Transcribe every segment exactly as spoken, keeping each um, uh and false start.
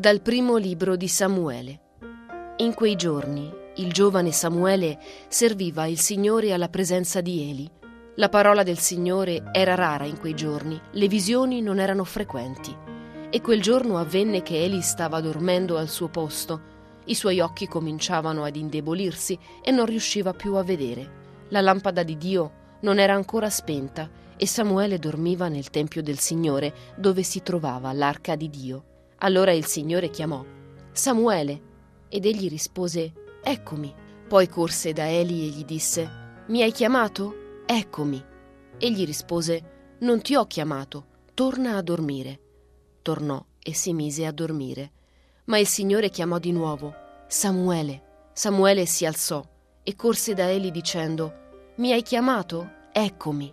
Dal primo libro di Samuele. In quei giorni il giovane Samuele serviva il Signore alla presenza di Eli. La parola del Signore era rara in quei giorni, le visioni non erano frequenti. E quel giorno avvenne che Eli stava dormendo al suo posto. I suoi occhi cominciavano ad indebolirsi e non riusciva più a vedere. La lampada di Dio non era ancora spenta e Samuele dormiva nel tempio del Signore, dove si trovava l'arca di Dio. Allora il Signore chiamò Samuele ed egli rispose: eccomi. Poi corse da Eli e gli disse: mi hai chiamato? Eccomi. Egli rispose: non ti ho chiamato, torna a dormire. Tornò e si mise a dormire. Ma il Signore chiamò di nuovo: Samuele. Samuele si alzò e corse da Eli dicendo: mi hai chiamato? Eccomi.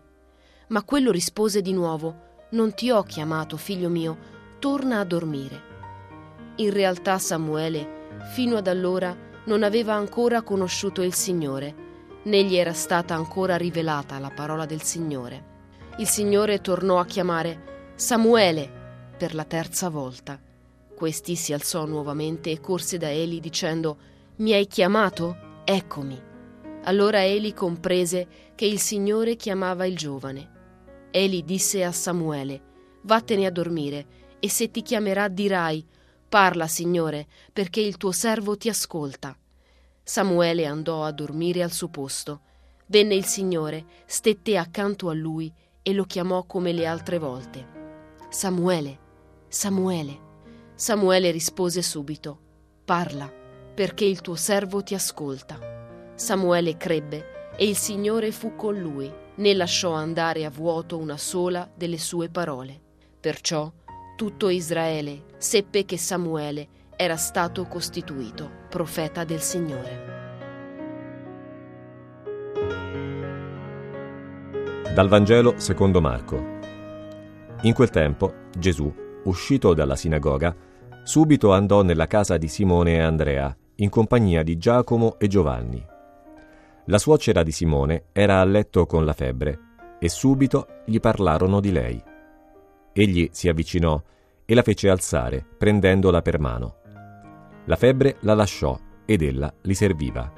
Ma quello rispose di nuovo: non ti ho chiamato, figlio mio, torna a dormire. In realtà Samuele, fino ad allora, non aveva ancora conosciuto il Signore, né gli era stata ancora rivelata la parola del Signore. Il Signore tornò a chiamare Samuele per la terza volta. Questi si alzò nuovamente e corse da Eli dicendo: mi hai chiamato? Eccomi. Allora Eli comprese che il Signore chiamava il giovane. Eli disse a Samuele: vattene a dormire, e se ti chiamerà dirai: parla, Signore, perché il tuo servo ti ascolta. Samuele andò a dormire al suo posto. Venne il Signore, stette accanto a lui e lo chiamò come le altre volte: Samuele, Samuele. Samuele rispose subito: parla, perché il tuo servo ti ascolta. Samuele crebbe e il Signore fu con lui, né lasciò andare a vuoto una sola delle sue parole. Perciò tutto Israele seppe che Samuele era stato costituito profeta del Signore. Dal Vangelo secondo Marco. In quel tempo Gesù, uscito dalla sinagoga, subito andò nella casa di Simone e Andrea, in compagnia di Giacomo e Giovanni. La suocera di Simone era a letto con la febbre e subito gli parlarono di lei. Egli si avvicinò e la fece alzare, prendendola per mano. La febbre la lasciò ed ella li serviva.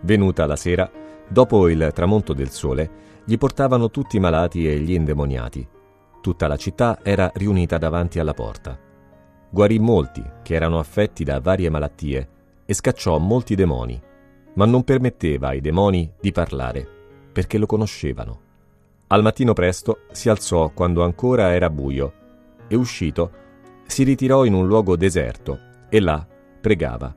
Venuta la sera, dopo il tramonto del sole, gli portavano tutti i malati e gli indemoniati. Tutta la città era riunita davanti alla porta. Guarì molti che erano affetti da varie malattie e scacciò molti demoni, ma non permetteva ai demoni di parlare, perché lo conoscevano. Al mattino presto si alzò quando ancora era buio e, uscito, si ritirò in un luogo deserto e là pregava.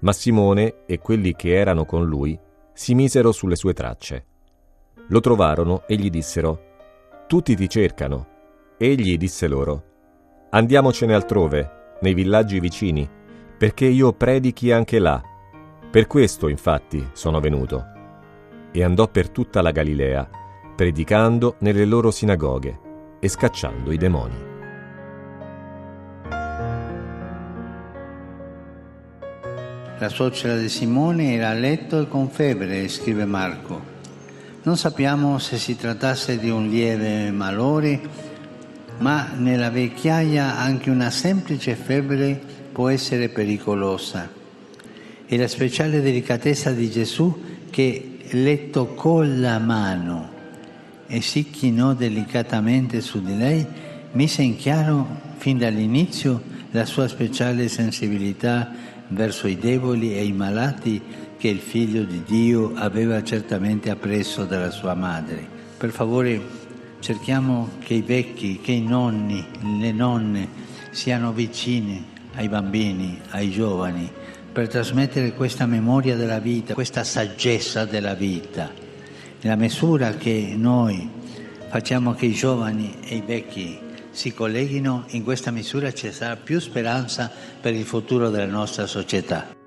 Ma Simone e quelli che erano con lui si misero sulle sue tracce. Lo trovarono e gli dissero: tutti ti cercano. Egli disse loro: andiamocene altrove, nei villaggi vicini, perché io predichi anche là. Per questo, infatti, sono venuto. E andò per tutta la Galilea, predicando nelle loro sinagoghe e scacciando i demoni. La suocera di Simone era a letto con febbre, scrive Marco. Non sappiamo se si trattasse di un lieve malore, ma nella vecchiaia anche una semplice febbre può essere pericolosa. E la speciale delicatezza di Gesù che le toccò la mano e si chinò delicatamente su di lei, mise in chiaro fin dall'inizio la sua speciale sensibilità verso i deboli e i malati che il Figlio di Dio aveva certamente appreso dalla sua madre. Per favore, cerchiamo che i vecchi, che i nonni, le nonne siano vicini ai bambini, ai giovani, per trasmettere questa memoria della vita, questa saggezza della vita. Nella misura che noi facciamo che i giovani e i vecchi si colleghino, in questa misura ci sarà più speranza per il futuro della nostra società.